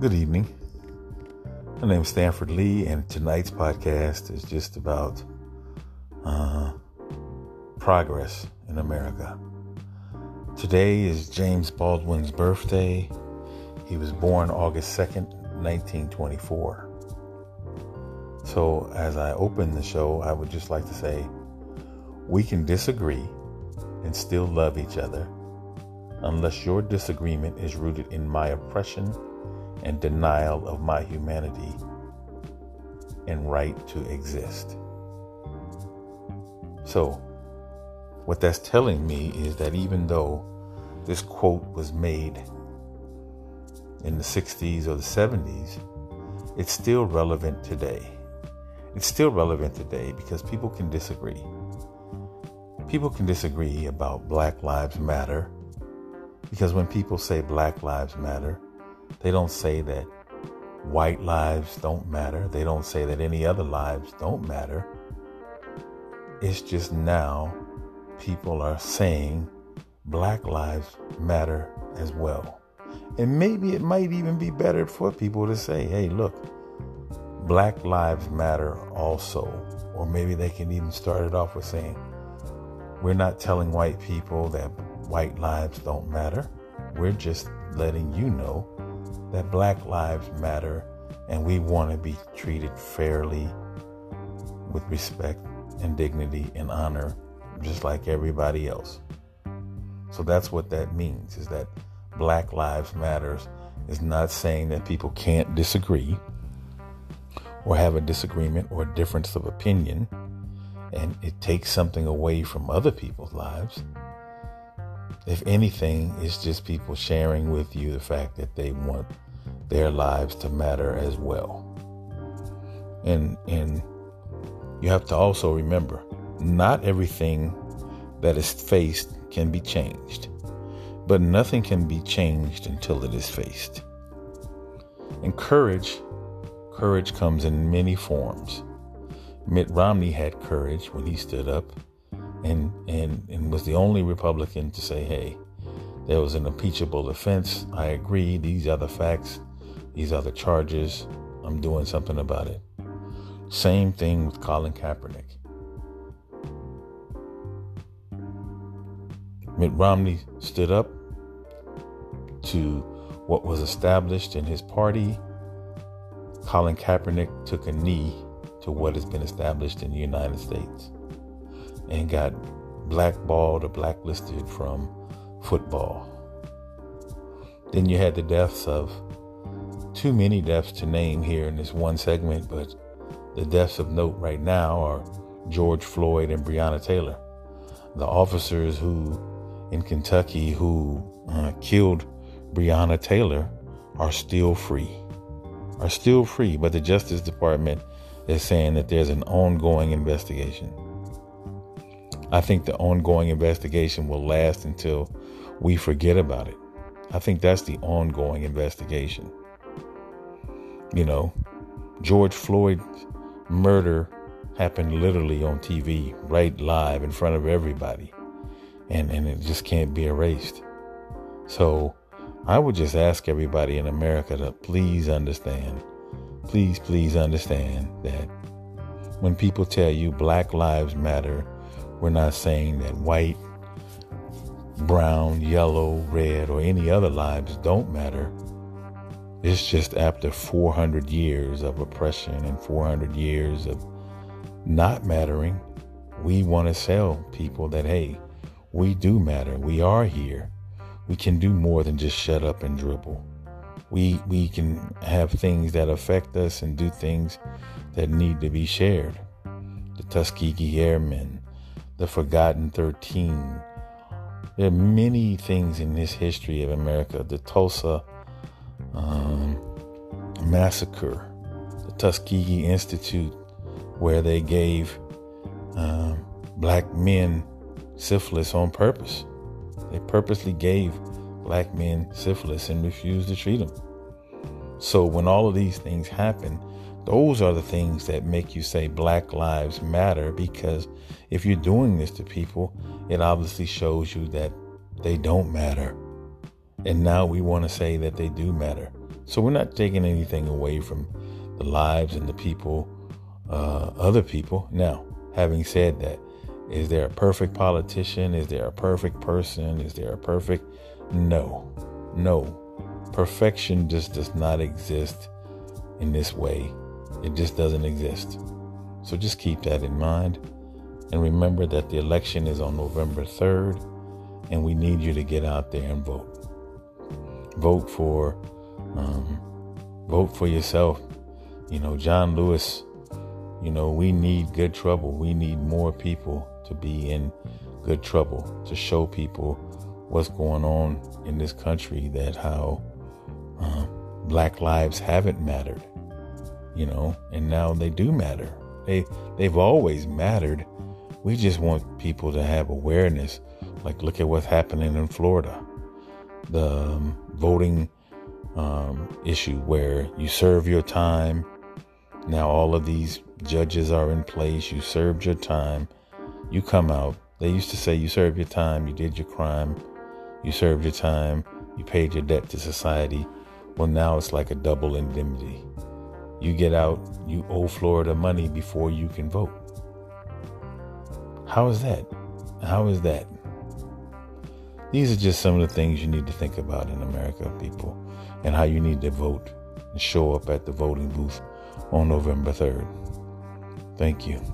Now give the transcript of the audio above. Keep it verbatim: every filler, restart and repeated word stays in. Good evening. My name is Stanford Lee, and tonight's podcast is just about uh, progress in America. Today is James Baldwin's birthday. He was born August second, nineteen twenty-four. So as I open the show, I would just like to say, we can disagree and still love each other unless your disagreement is rooted in my oppression and denial of my humanity and right to exist. So, what that's telling me is that even though this quote was made in the sixties or the seventies, it's still relevant today. It's still relevant today because people can disagree. People can disagree about Black Lives Matter, because when people say Black Lives Matter, they don't say that white lives don't matter. They don't say that any other lives don't matter. It's just now people are saying Black lives matter as well. And maybe it might even be better for people to say, hey, look, Black lives matter also. Or maybe they can even start it off with saying, we're not telling white people that white lives don't matter. We're just letting you know that Black lives matter, and we want to be treated fairly with respect and dignity and honor, just like everybody else. So that's what that means, is that Black lives matters is not saying that people can't disagree or have a disagreement or difference of opinion, and it takes something away from other people's lives. If anything, it's just people sharing with you the fact that they want their lives to matter as well. And and you have to also remember, not everything that is faced can be changed, but nothing can be changed until it is faced. And courage, courage comes in many forms. Mitt Romney had courage when he stood up And, and and was the only Republican to say, hey, there was an impeachable offense. I agree. These are the facts. These are the charges. I'm doing something about it. Same thing with Colin Kaepernick. Mitt Romney stood up to what was established in his party. Colin Kaepernick took a knee to what has been established in the United States, and got blackballed or blacklisted from football. Then you had the deaths of, too many deaths to name here in this one segment, but the deaths of note right now are George Floyd and Breonna Taylor, the officers who in Kentucky who uh, killed Breonna Taylor are still free, are still free, but the Justice Department is saying that there's an ongoing investigation. I think the ongoing investigation will last until we forget about it. I think that's the ongoing investigation. You know, George Floyd's murder happened literally on T V, right live in front of everybody. And, and it just can't be erased. So I would just ask everybody in America to please understand, please, please understand that when people tell you Black Lives Matter, we're not saying that white, brown, yellow, red, or any other lives don't matter. It's just after four hundred years of oppression and four hundred years of not mattering, we want to tell people that, hey, we do matter. We are here. We can do more than just shut up and dribble. We, we can have things that affect us and do things that need to be shared. The Tuskegee Airmen, the Forgotten Thirteen. There are many things in this history of America. The Tulsa um, Massacre, the Tuskegee Institute, where they gave uh, black men syphilis on purpose. They purposely gave black men syphilis and refused to treat them. So when all of these things happen, those are the things that make you say Black Lives Matter, because if you're doing this to people, it obviously shows you that they don't matter. And now we want to say that they do matter. So we're not taking anything away from the lives and the people, uh, other people. Now, having said that, is there a perfect politician? Is there a perfect person? Is there a perfect? No, no. Perfection just does not exist in this way. It just doesn't exist. So just keep that in mind. And remember that the election is on November third, and we need you to get out there and vote. Vote for, um, vote for yourself. You know, John Lewis, you know, we need good trouble. We need more people to be in good trouble, to show people what's going on in this country, that how uh, black lives haven't mattered, you know, and now they do matter. They, they've always mattered. We just want people to have awareness. Like, look at what's happening in Florida. The um, voting um, issue where you serve your time. Now all of these judges are in place. You served your time. You come out. They used to say you served your time. You did your crime. You served your time. You paid your debt to society. Well, now it's like a double indemnity. You get out. You owe Florida money before you can vote. How is that? How is that? These are just some of the things you need to think about in America, people, and how you need to vote and show up at the voting booth on November third. Thank you.